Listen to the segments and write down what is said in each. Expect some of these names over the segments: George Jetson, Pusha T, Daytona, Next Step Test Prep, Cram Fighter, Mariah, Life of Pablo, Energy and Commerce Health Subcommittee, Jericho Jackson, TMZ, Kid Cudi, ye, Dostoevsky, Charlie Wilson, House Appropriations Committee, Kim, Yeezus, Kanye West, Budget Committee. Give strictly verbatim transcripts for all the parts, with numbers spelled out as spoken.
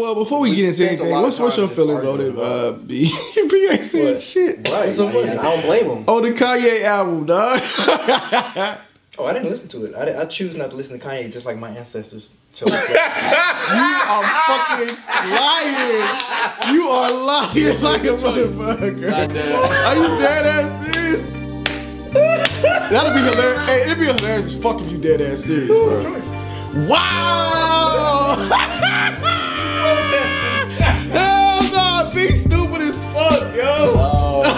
well, before we, we get into anything, what's, what's your feelings on it? Uh, B, B ain't saying what? Shit. Right. So I, I don't blame him. Oh, the Kanye album, dog. Oh, I didn't listen to it. I, I choose not to listen to Kanye, just like my ancestors chose. You are fucking lying. You are lying yeah, like a motherfucker. Are you dead ass serious? That'll be hilarious. Hey, it'd be hilarious as fuck if you dead ass serious, bro. Wow! Hell no, be stupid as fuck, yo. Oh.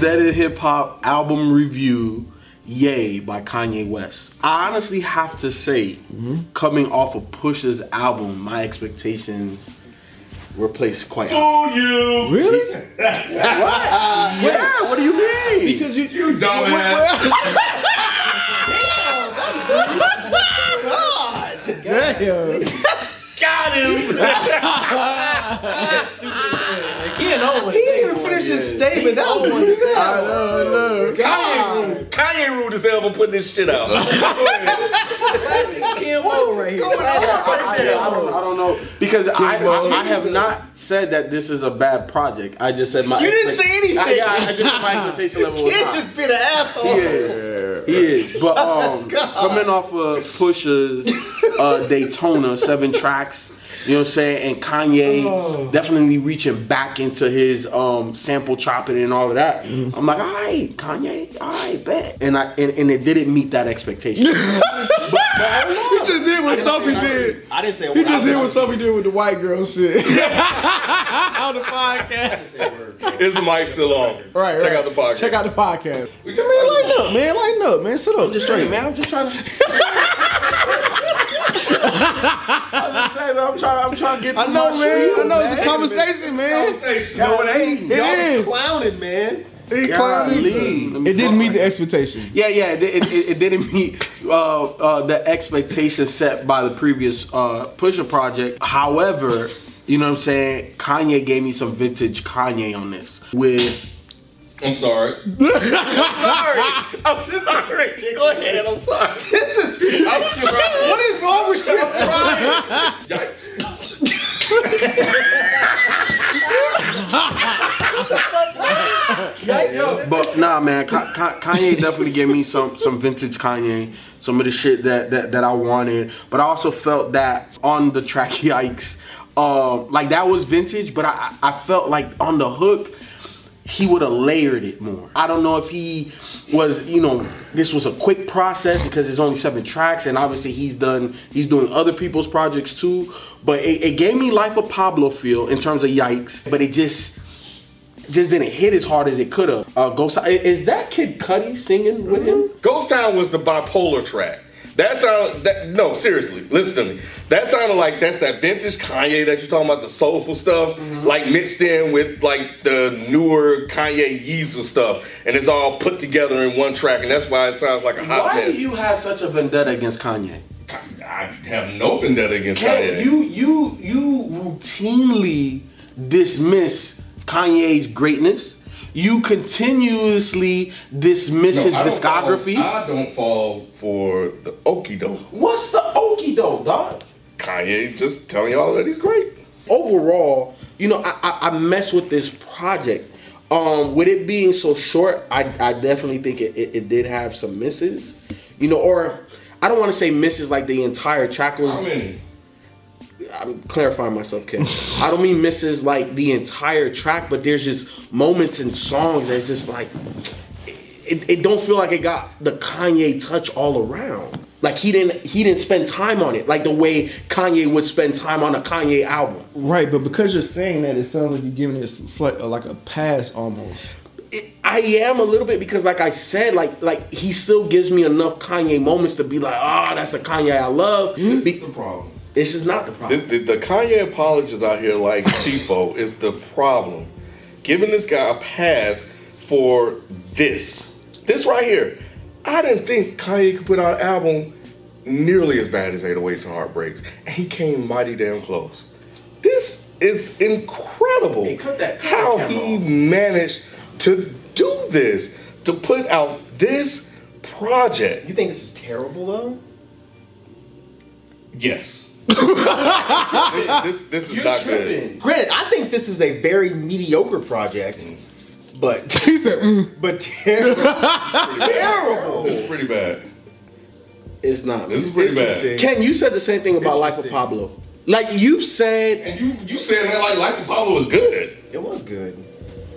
That is hip hop album review, Ye by Kanye West. I honestly have to say, mm-hmm. coming off of Pusha's album, my expectations were placed quite high. Fool you! Really? What? Uh, yeah, what do you mean? Because you- You dumb ass. Damn, that's good. God! Damn. Got him! That's stupid as hell. Like, he didn't know what he didn't even finish his statement. That was one thing. I know, I know. Kanye ruled. Kanye ruled his hell for putting this shit out. Classic Kim Mo right here. Going I, I, I, I, don't, I don't know. Because I, I, I have not said that this is a bad project. I just said my- You didn't say anything! I, I, I just said my expectation level was high. Kid just been an asshole. He is. He is. But um, coming off of Pusha's uh, Daytona, seven tracks, you know what I'm saying, and Kanye oh. definitely reaching back into his um, sample chopping and all of that. Mm. I'm like, all right, Kanye, all right, bet. And I and, and it didn't meet that expectation. But, but he just did what stuff he did. I didn't say what he just did what stuff he did with the white girl shit. On the podcast. Is the mic still on? Right, right. Check out the podcast. Check out the podcast. Man, lighten up, man, lighten up, man. Sit up. I'm just straight, man. I'm just trying to. I was just saying, man, I'm trying, I'm trying to get. I know, man. Street, I know man. It's a conversation, man. Conversation. No, it ain't. It is clowning, man. It, it didn't meet the expectation. Yeah, yeah, it, it, it didn't meet uh, uh, the expectation set by the previous uh, Pusha project. However, you know what I'm saying. Kanye gave me some vintage Kanye on this with. I'm sorry. I'm sorry. I'm sorry. Go ahead. I'm sorry. This is. I'm what is wrong with you? I'm trying. Yikes. Yikes. But nah, man. Kanye definitely gave me some some vintage Kanye. Some of the shit that that that I wanted. But I also felt that on the track, yikes. Uh, like that was vintage. But I I felt like on the hook. He would have layered it more. I don't know if he was, you know, this was a quick process because there's only seven tracks, and obviously he's done, he's doing other people's projects too. But it, it gave me Life of Pablo feel in terms of yikes, but it just, just didn't hit as hard as it could have. Uh, Ghost, is that Kid Cudi singing with him? Ghost Town was the bipolar track. That sound, that, no, seriously, listen to me. That sounded like that's that vintage Kanye that you're talking about, the soulful stuff, mm-hmm. like mixed in with like the newer Kanye Yeezus stuff, and it's all put together in one track, and that's why it sounds like a hot mess. Why do you have such a vendetta against Kanye? I have no vendetta against Kanye. You you you routinely dismiss Kanye's greatness. You continuously dismiss no, his I discography. Fall, I don't fall for the okie doke. What's the okie doke, dog? Kanye just telling y'all that he's great. Overall, you know, I, I, I mess with this project. Um, with it being so short, I, I definitely think it, it, it did have some misses. You know, or I don't want to say misses like the entire track was. How many? I'm clarifying myself, Kim. I don't mean misses like the entire track, but there's just moments in songs that's just like, it, it don't feel like it got the Kanye touch all around. Like he didn't, he didn't spend time on it, like the way Kanye would spend time on a Kanye album. Right, but because you're saying that, it sounds like you're giving it like a pass almost. It, I am a little bit because, like I said, like like he still gives me enough Kanye moments to be like, ah, oh, that's the Kanye I love. This be is the problem. This is not the problem. The, the, the Kanye apologists out here like T F O is the problem. Giving this guy a pass for this. This right here. I didn't think Kanye could put out an album nearly as bad as eight oh eights and Heartbreaks. And he came mighty damn close. This is incredible hey, cut that, cut how that he managed to do this. To put out this project. You think this is terrible though? Yes. this, this is You're not tripping. good. Granted, I think this is a very mediocre project, mm. but said, mm. but terrible. terrible. It's pretty bad. It's not. This is pretty bad. Ken, you said the same thing about Life of Pablo. Like you said, and you you said that like Life of Pablo was good. It was good.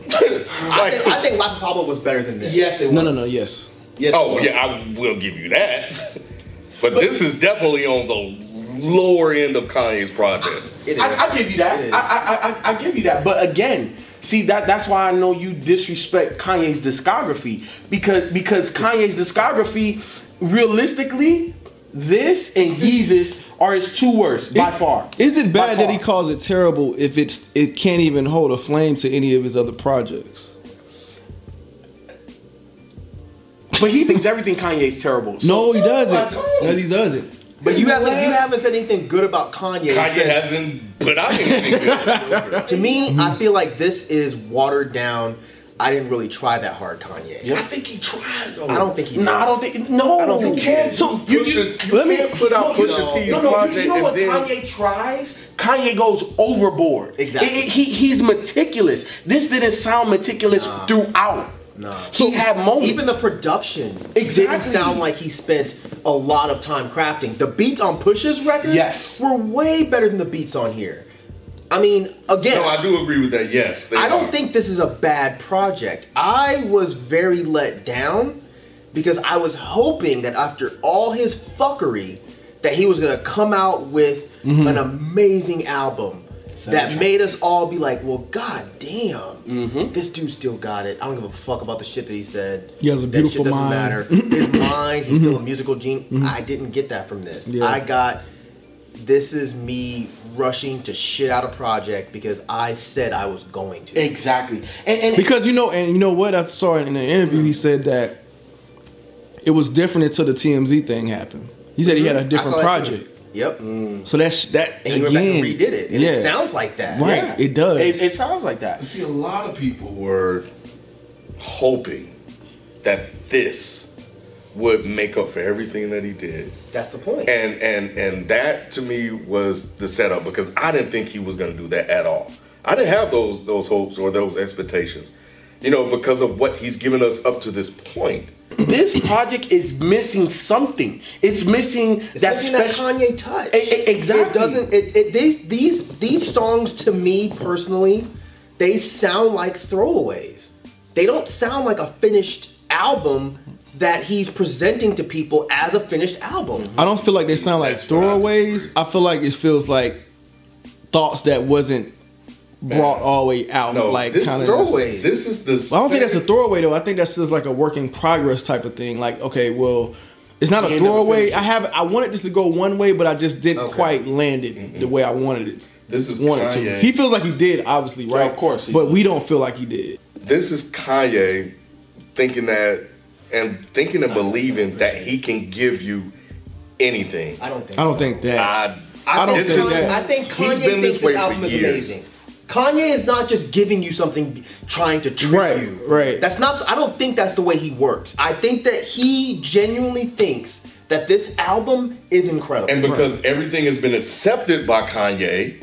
like, I, think, I think Life of Pablo was better than this. Yes, it was. No, no, no. Yes. Yes. Oh yeah, I will give you that. But, but this is definitely on the lower end of Kanye's project. I, I give you that. I, I, I, I give you that. But again, see that that's why I know you disrespect Kanye's discography because because Kanye's discography, realistically, this and Yeezus are his two worst by it, far. Is it bad that he calls it terrible if it's it can't even hold a flame to any of his other projects? But he thinks everything Kanye is terrible. So. No, he doesn't. No, he doesn't. But you haven't, you haven't said anything good about Kanye. Kanye since. hasn't put out anything good. To me, mm-hmm. I feel like this is watered down. I didn't really try that hard, Kanye. Yep. I think he tried, though. I don't think he did. No, I don't think. No, I don't think you can't. So you, you, you let can't me, put out no, Pusha T's no, no, project. You know what then, Kanye tries? Kanye goes overboard. Exactly. It, it, he, he's meticulous. This didn't sound meticulous nah. throughout. Nah. He had moments. Even the production exactly. didn't sound like he spent a lot of time crafting. The beats on Pusha's record yes. were way better than the beats on here. I mean, again. No, I do agree with that, yes. I don't are. think this is a bad project. I was very let down because I was hoping that after all his fuckery that he was going to come out with mm-hmm. an amazing album. That made us all be like, well, goddamn, mm-hmm. this dude still got it. I don't give a fuck about the shit that he said. Yeah, the beautiful that shit doesn't matter. His mind, he's mm-hmm. still a musical genius. Mm-hmm. I didn't get that from this. Yeah. I got, this is me rushing to shit out a project because I said I was going to. Exactly. And, and because you know, and you know what I saw in the interview, he said that it was different until the T M Z thing happened. He said mm-hmm. he had a different project. Yep. Mm. So that's that. And he went back and redid it. And yeah. it sounds like that. Right. Yeah. It does. It, it sounds like that. See, a lot of people were hoping that this would make up for everything that he did. That's the point. And and and that to me was the setup because I didn't think he was going to do that at all. I didn't have those those hopes or those expectations. You know, because of what he's given us up to this point. This project is missing something. It's missing it's that special that Kanye touch. It, it, exactly. It doesn't. It, it, these these these songs to me personally, they sound like throwaways. They don't sound like a finished album that he's presenting to people as a finished album. I don't feel like they sound like throwaways. I feel like it feels like thoughts that wasn't brought all the way out. No, like kind of throwaways. This is the. Well, I don't think that's a throwaway though. I think that's just like a work in progress type of thing. Like, okay, well, it's not a throwaway. I have. I wanted this to go one way, but I just didn't okay. quite land it mm-hmm. the way I wanted it. This is wanted Kanye. To. He feels like he did, obviously, right? Yeah, of course, but we don't feel like he did. This is Kanye thinking that and thinking and believing that he can give you anything. I don't think. I don't so. think that. I, I, I don't think Kanye, that. I think Kanye thinks this album is amazing. Kanye is not just giving you something, trying to trick right, you. Right. That's not. I don't think that's the way he works. I think that he genuinely thinks that this album is incredible. And because right. everything has been accepted by Kanye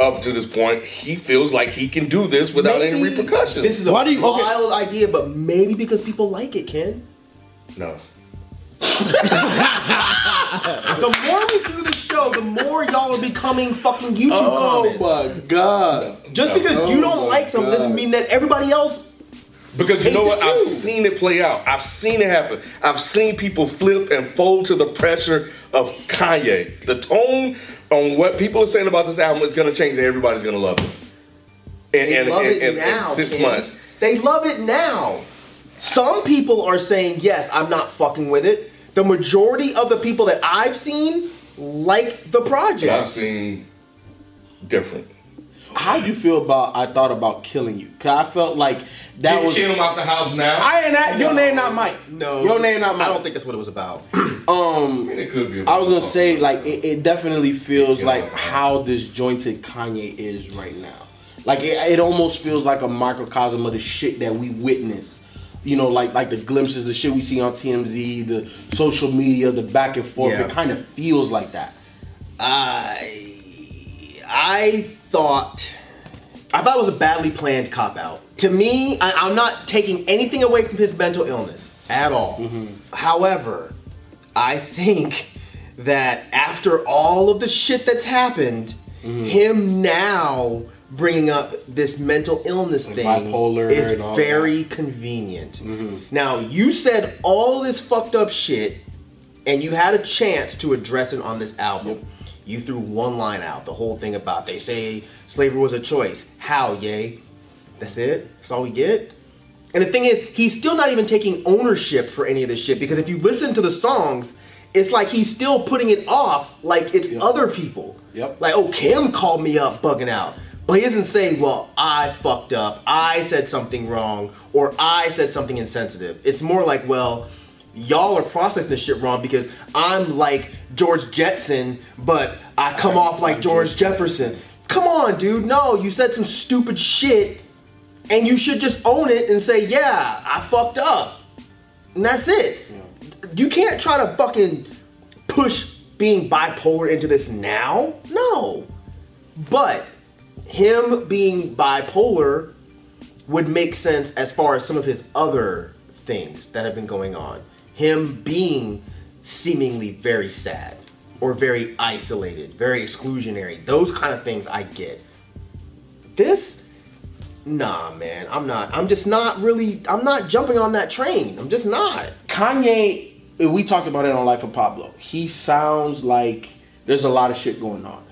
up to this point, he feels like he can do this without maybe, any repercussions. This is a Why do you, wild okay. idea, but maybe because people like it, Ken. No. The more we do the show, the more y'all are becoming fucking YouTube oh comments. Oh my god. Just no, because no, you don't like something doesn't mean that everybody else. Because you know what? I've seen it play out. I've seen it happen. I've seen people flip and fold to the pressure of Kanye. The tone on what people are saying about this album is going to change and everybody's going to love it. And, they and, love and, it and, now, and six man. months. They love it now. Some people are saying, yes, I'm not fucking with it. The majority of the people that I've seen like the project. I've seen different. How do you feel about I Thought About Killing You? Cause I felt like that you was kill him out the house now. I ain't that, no. Your name not Mike. No, your name not Mike. I don't think that's what it was about. um, I, mean, it could be about I was gonna say like it, it definitely feels like how disjointed Kanye is right now. Like it, it almost feels like a microcosm of the shit that we witnessed. You know, like like the glimpses, the shit we see on T M Z, the social media, the back and forth. Yeah. It kind of feels like that. I I thought I thought it was a badly planned cop-out. To me, I, I'm not taking anything away from his mental illness at all. Mm-hmm. However, I think that after all of the shit that's happened, mm-hmm. him now bringing up this mental illness thing bipolar is and all very that. Convenient. Mm-hmm. Now, you said all this fucked up shit, and you had a chance to address it on this album. Yep. You threw one line out, the whole thing about they say slavery was a choice. How, Ye? That's it? That's all we get? And the thing is, he's still not even taking ownership for any of this shit, because if you listen to the songs, it's like he's still putting it off like it's yep. other people. Yep. Like, oh, Kim called me up bugging out. But he doesn't say, well, I fucked up, I said something wrong, or I said something insensitive. It's more like, well, y'all are processing this shit wrong because I'm like George Jetson, but I come off like George Jefferson. Come on, dude, no, you said some stupid shit, and you should just own it and say, yeah, I fucked up. And that's it. Yeah. You can't try to fucking push being bipolar into this now. No. But him being bipolar would make sense as far as some of his other things that have been going on. Him being seemingly very sad or very isolated, very exclusionary, those kind of things I get. This, nah, man, I'm not, I'm just not really, I'm not jumping on that train. I'm just not. Kanye, we talked about it on Life of Pablo. He sounds like there's a lot of shit going on.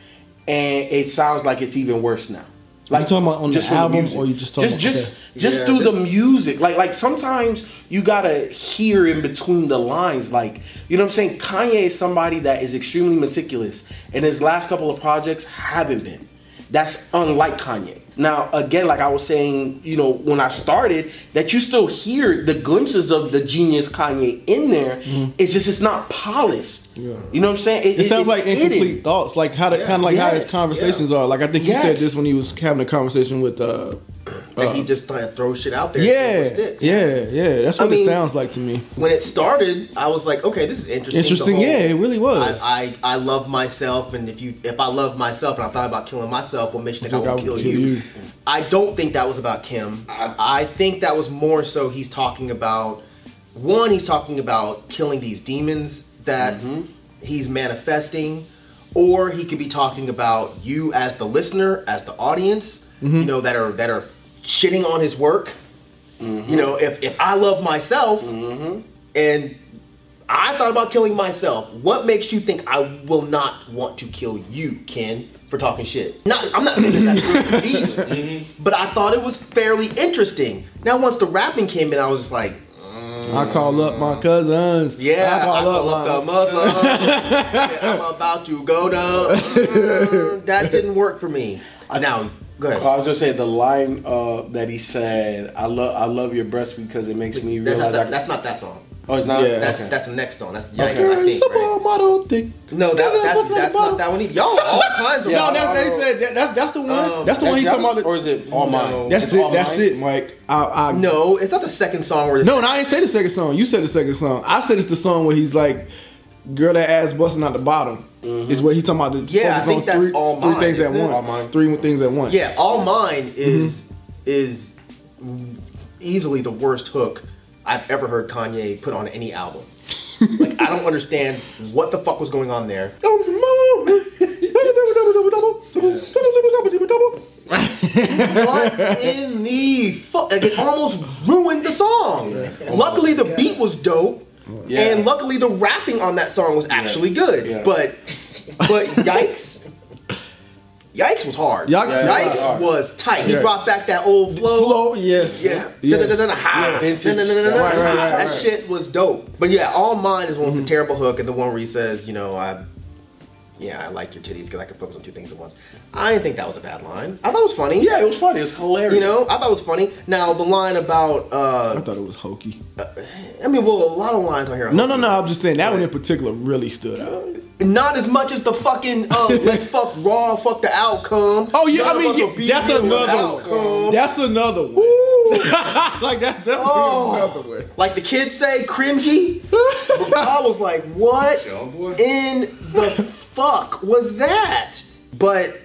And it sounds like it's even worse now. Like, you talking about on just the album, the or you just talking just, about just, this? just yeah, through this. the music. Like, like sometimes you gotta hear in between the lines. Like, you know what I'm saying? Kanye is somebody that is extremely meticulous, and his last couple of projects haven't been. That's unlike Kanye. Now, again, like I was saying, you know, when I started, that you still hear the glimpses of the genius Kanye in there. Mm-hmm. It's just it's not polished. Yeah. You know what I'm saying? It, it sounds like incomplete hidden. thoughts, like how the, yeah. kind of like yes. how his conversations yeah. are. Like I think he yes. said this when he was having a conversation with. Uh, like uh, he just tried to throw shit out there. Yeah, and see what sticks. yeah, yeah. That's what I it mean, sounds like to me. When it started, I was like, okay, this is interesting. Interesting, whole, yeah, it really was. I, I I love myself, and if you if I love myself, and I thought about killing myself, what makes you think I, I won't kill, kill you? you? I don't think that was about Kim. I, I think that was more so he's talking about one. He's talking about killing these demons that mm-hmm. he's manifesting, or he could be talking about you as the listener, as the audience, mm-hmm. you know, that are that are shitting on his work. Mm-hmm. You know, if, if I love myself mm-hmm. and I thought about killing myself, what makes you think I will not want to kill you, Ken, for talking shit? Not, I'm not saying that that's really convenient, mm-hmm. but I thought it was fairly interesting. Now, once the rapping came in, I was just like, I call up my cousins. Yeah, I call, I call up, up the Muslims. Yeah, I'm about to go down. Mm, that didn't work for me. Uh, now, go ahead. I was just saying the line uh, that he said, "I love, I love your breasts because it makes me realize." That's, that's, I can... that's not that song. Oh, it's not. Yeah, that's okay. that's the next song. That's Yikes, okay. I think. Right? No, that, that's that's, that's not that one either. Y'all all kinds of. Yeah, no, that's they said that, that's that's the one. Um, that's the one he talking about. Or is it All Mine? No. That's it's it. That's mine? it, Mike. I, I, no, it's not the second song where. No, no, I ain't say the second song. You said the second song. I said it's the song where he's like, "Girl, that ass busting out the bottom." Mm-hmm. Is what he's talking about. The yeah, I think that's three, all mine. Three things at once. All mine. Three things at once. Yeah, All Mine is mm-hmm. is easily the worst hook I've ever heard Kanye put on any album. Like, I don't understand what the fuck was going on there. What in the fuck? Like, it almost ruined the song. Yeah. Luckily, the beat was dope, yeah. and luckily the rapping on that song was actually yeah. good. Yeah. But, but yikes. Yikes was hard. Yikes, yeah, Yikes hard. was tight. He yeah. brought back that old flow. Flow, yes. Yeah. That shit was dope. But yeah, All Mine is one mm-hmm. with the terrible hook and the one where he says, you know, I, yeah, I like your titties because I can focus on two things at once. I didn't think that was a bad line. I thought it was funny. Yeah, it was funny. It was hilarious. You know, I thought it was funny. Now, the line about... Uh, I thought it was hokey. Uh, I mean, well, a lot of lines on here are No, hokey. no, no, I'm just saying that right. one in particular really stood out. Not as much as the fucking uh, let's fuck raw, fuck the outcome. Oh yeah, None I mean yeah, that's, another one. that's another one. Like that, that's oh, another one. Like the kids say, cringy. I was like, what in the fuck was that? But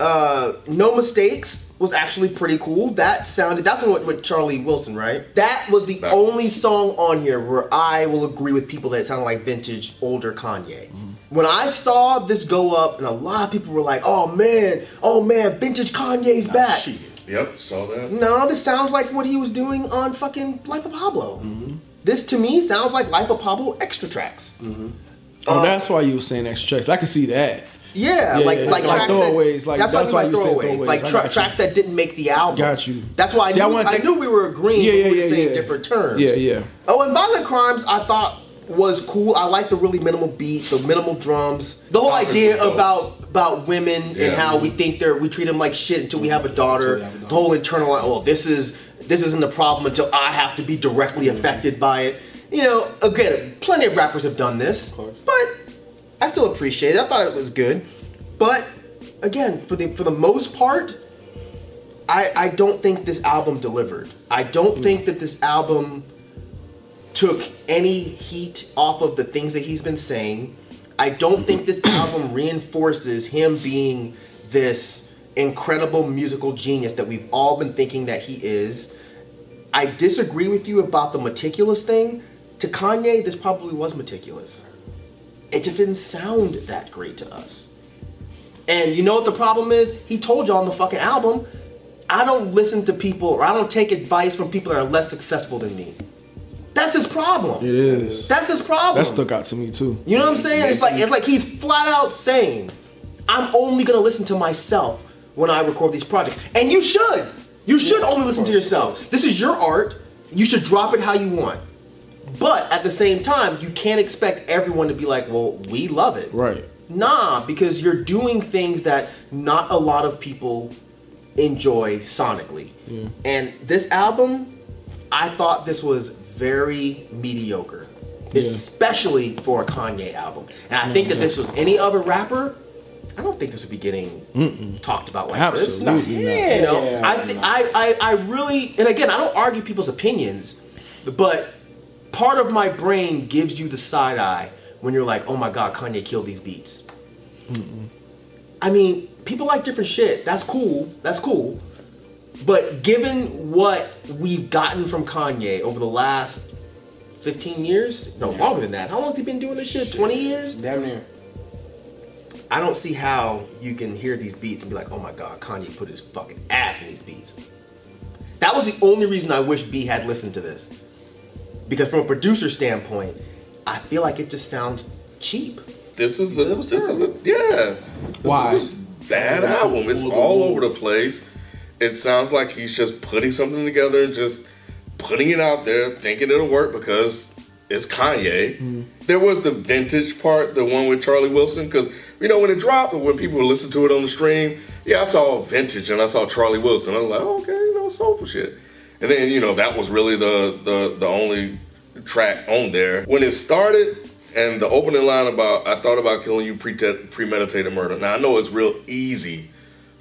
uh, No Mistakes was actually pretty cool. That sounded, that's one with Charlie Wilson, right? That was the that. only song on here where I will agree with people that it sounded like vintage, older Kanye. Mm-hmm. When I saw this go up, and a lot of people were like, oh man, oh man, vintage Kanye's nah, back. Shit. Yep, saw that. No, this sounds like what he was doing on fucking Life of Pablo. Mm-hmm. This to me sounds like Life of Pablo extra tracks. Mm-hmm. Oh, uh, that's why you were saying extra tracks. I can see that. Yeah, yeah, like yeah, like, like tracks throwaways. That, like, that's, that's why, why you throwaways. throwaways. Like tra tracks you. that didn't make the album. Got you. That's why I See, knew I, I knew we were agreeing, yeah, but yeah, we were yeah, saying yeah. different terms. Yeah, yeah. Oh, and Violent Crimes, I thought was cool. I like the really minimal beat, the minimal drums, the whole Daughter's idea about about women yeah. and how we think they're we treat them like shit until we have a daughter. Have a daughter. The whole internal, oh, this is this isn't the problem until I have to be directly affected by it. You know, again, plenty of rappers have done this, but I still appreciate it. I thought it was good, but again, for the for the most part, I I don't think this album delivered. I don't mm. think that this album took any heat off of the things that he's been saying. I don't think this album reinforces him being this incredible musical genius that we've all been thinking that he is. I disagree with you about the meticulous thing. To Kanye, this probably was meticulous. It just didn't sound that great to us. And you know what the problem is? He told y'all on the fucking album, I don't listen to people, or I don't take advice from people that are less successful than me. That's his problem. It is. That's his problem. That stuck out to me too. You know what I'm saying? It's like it's like he's flat out saying, I'm only gonna listen to myself when I record these projects. And you should. You should only listen to yourself. This is your art. You should drop it how you want. But at the same time, you can't expect everyone to be like, well, we love it. Right. Nah, because you're doing things that not a lot of people enjoy sonically. Yeah. And this album, I thought this was very mediocre, yeah. especially for a Kanye album. And I think yeah, that yeah. this was any other rapper, I don't think this would be getting Mm-mm. talked about like Absolutely this. No. Yeah, you know, yeah, I, I, I, I really, and again, I don't argue people's opinions, but part of my brain gives you the side eye when you're like, oh my God, Kanye killed these beats. Mm-mm. I mean, people like different shit. That's cool. That's cool. But given what we've gotten from Kanye over the last fifteen years, no, longer than that. How long has he been doing this shit? twenty years? Damn near. I don't see how you can hear these beats and be like, oh my God, Kanye put his fucking ass in these beats. That was the only reason I wish B had listened to this. Because from a producer standpoint, I feel like it just sounds cheap. This is a, this is a, yeah. Why? This is a bad album. It's all over the place. It sounds like he's just putting something together, just putting it out there, thinking it'll work because it's Kanye. Mm-hmm. There was the vintage part, the one with Charlie Wilson, because, you know, when it dropped, when people listened to it on the stream, yeah, I saw vintage and I saw Charlie Wilson. I was like, oh, okay, you know, soulful shit. And then, you know, that was really the, the, the only track on there. When it started, and the opening line about, I thought about killing you, premeditated murder. Now, I know it's real easy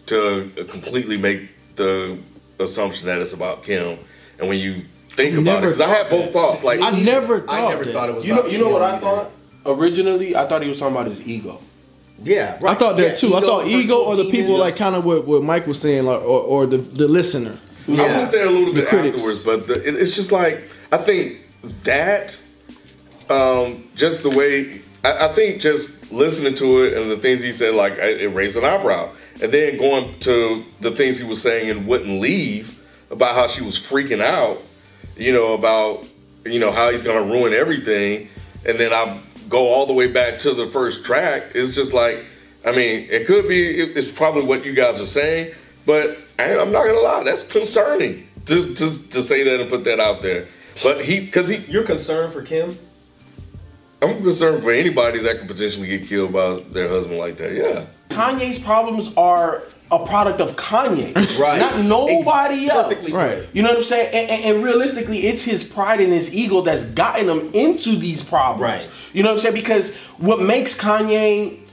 to completely make the assumption that it's about Kim, and when you think about it, because I had both thoughts. Like I never, I never thought it was. You know, you know what I thought originally? I thought he was talking about his ego. Yeah, right. I thought that too. I thought ego or the people, like kind of what what Mike was saying, like or, or the the listener. Yeah. I went there a little bit afterwards, but the, it, it's just like I think that um, just the way I, I think just listening to it and the things he said, like it raised an eyebrow. And then going to the things he was saying and wouldn't leave about how she was freaking out, you know, about, you know, how he's going to ruin everything. And then I go all the way back to the first track. It's just like, I mean, it could be, it, it's probably what you guys are saying, but I, I'm not going to lie. That's concerning to, to, to say that and put that out there. But he, because he. You're concerned for Kim? I'm concerned for anybody that could potentially get killed by their husband like that, yeah. Kanye's problems are a product of Kanye, right? Not nobody exactly. else. Right. You know what I'm saying? And, and, and realistically, it's his pride and his ego that's gotten him into these problems. Right. You know what I'm saying? Because what makes Kanye,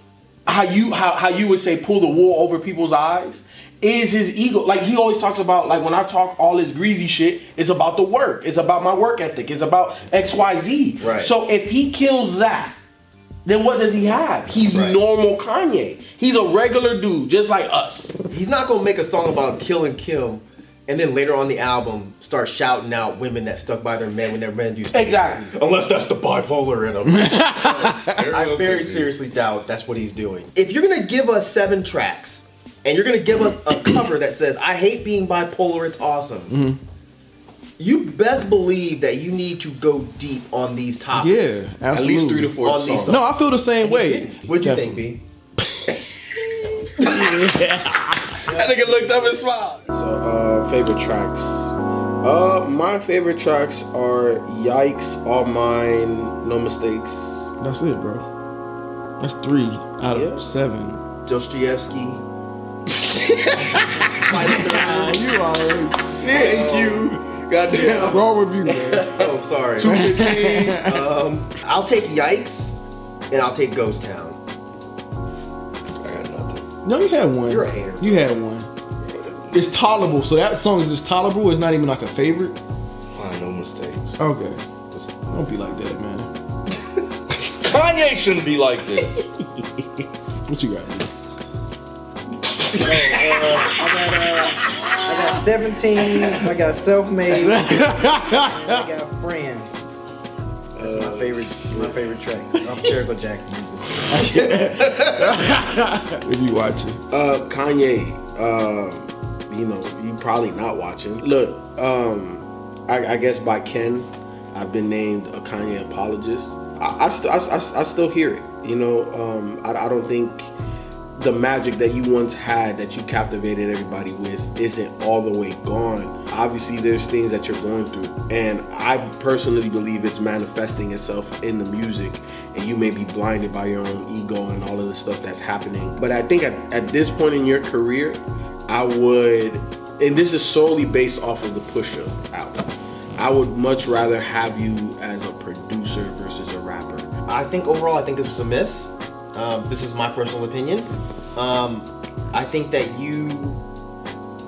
how you how, how you would say, pull the wool over people's eyes, is his ego. Like he always talks about, like when I talk all his greasy shit, it's about the work. It's about my work ethic. It's about X Y Z. Right. So if he kills that, then what does he have? He's right. normal Kanye. He's a regular dude, just like us. He's not gonna make a song about killing Kim and then later on the album start shouting out women that stuck by their men when their men used to. Exactly. Unless that's the bipolar in them. I very seriously doubt that's what he's doing. If you're gonna give us seven tracks and you're gonna give us a cover that says, I hate being bipolar, it's awesome. Mm-hmm. You best believe that you need to go deep on these topics. Yeah, absolutely. At least three to four on songs. No, I feel the same and way. What'd you Definitely. think, B? That nigga looked up and smiled. So, uh, favorite tracks. Uh, my favorite tracks are Yikes, All Mine, No Mistakes. That's it, bro. That's three out yeah. of seven. Dostoevsky. You are. Thank you. Goddamn. Yeah, raw review, man. Oh, sorry. two fifteen. um, I'll take Yikes, and I'll take Ghost Town. I got nothing. No, you had one. You're a hater. You had one. It's tolerable, so that song is just tolerable. It's not even like a favorite. Fine, No Mistakes. Okay. Don't be like that, man. Kanye shouldn't be like this. What you got, man? Hey, uh, I, got, uh, I got seventeen, I got Self-Made, I got Friends. That's uh, my favorite my favorite track. I'm Jericho Jackson. If you watching. Uh, Kanye, uh, you know, you probably not watching. Look, um, I, I guess by Ken, I've been named a Kanye apologist. I, I, st- I, I, I still hear it, you know. Um, I, I don't think... the magic that you once had that you captivated everybody with isn't all the way gone. Obviously, there's things that you're going through, and I personally believe it's manifesting itself in the music, and you may be blinded by your own ego and all of the stuff that's happening. But I think at, at this point in your career, I would, and this is solely based off of the Pusha album, I would much rather have you as a producer versus a rapper. I think overall, I think this was a miss. Um, this is my personal opinion. Um, I think that you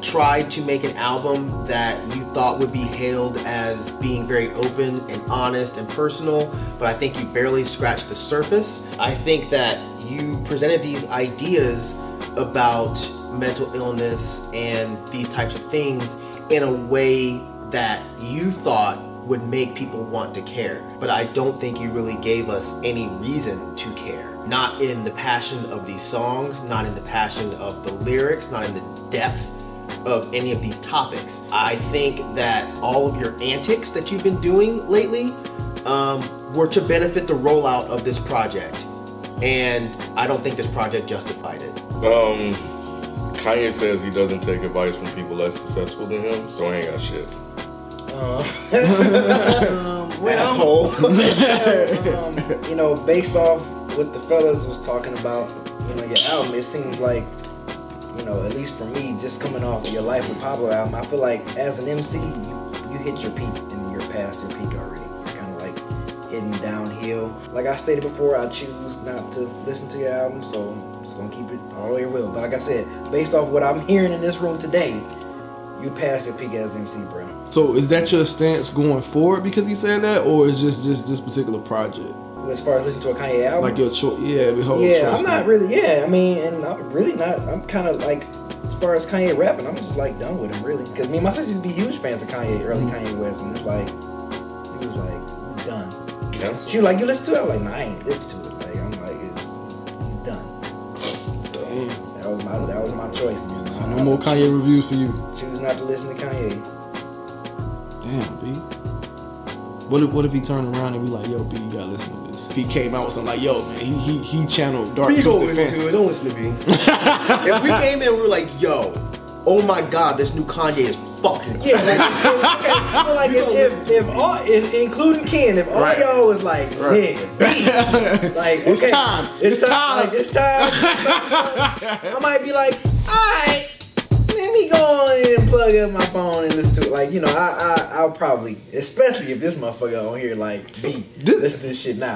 tried to make an album that you thought would be hailed as being very open and honest and personal, but I think you barely scratched the surface. I think that you presented these ideas about mental illness and these types of things in a way that you thought would make people want to care. But I don't think you really gave us any reason to care. Not in the passion of these songs, not in the passion of the lyrics, not in the depth of any of these topics. I think that all of your antics that you've been doing lately um, were to benefit the rollout of this project. And I don't think this project justified it. Um, Kanye says he doesn't take advice from people less successful than him, so I ain't got shit. Uh, um, well, um, you know, based off what the fellas was talking about, you know, your album, it seems like, you know, at least for me, just coming off of your Life of Pablo album, I feel like as an M C, you, you hit your peak and you're past your peak already. You're kind of like hitting downhill. Like I stated before, I choose not to listen to your album, so I'm just gonna keep it all the way real. But like I said, based off what I'm hearing in this room today, you passed your peak as M C, bro. So is that your stance going forward because he said that, or is just just this particular project? As far as listening to a Kanye album, like your choice, yeah, the whole yeah. Choice, I'm not man. really, yeah. I mean, and I'm really not. I'm kind of like, as far as Kanye rapping, I'm just like done with him, really. Because me and my sister used to be huge fans of Kanye, early mm-hmm. Kanye West, and it's like he was like done. Yes. She was like, you listen to it? I'm like, nah, I ain't listen to it. Like, I'm like, it's, he's done. Damn. That was my that was my choice. Man. So no more Kanye choose, reviews for you. Choose not to listen to Kanye. Damn, B. What if, what if he turned around and be like, yo, B, you gotta listen to this? If he came out with something like, yo, man, he he, he channeled dark. B, go listen to it. Don't listen to B. If we came in and we were like, yo, oh my God, this new Kanye is fucking yeah, like, okay. So like if, if, if all, if, including Ken, if all right. y'all was like, right. yeah, B, like, okay, it's time. It's time. Like, it's time. I might be like, all right. Let me go on and plug up my phone and listen to it. Like, you know, I, I, I'll probably, especially if this motherfucker on here, like, be, listen to this shit now.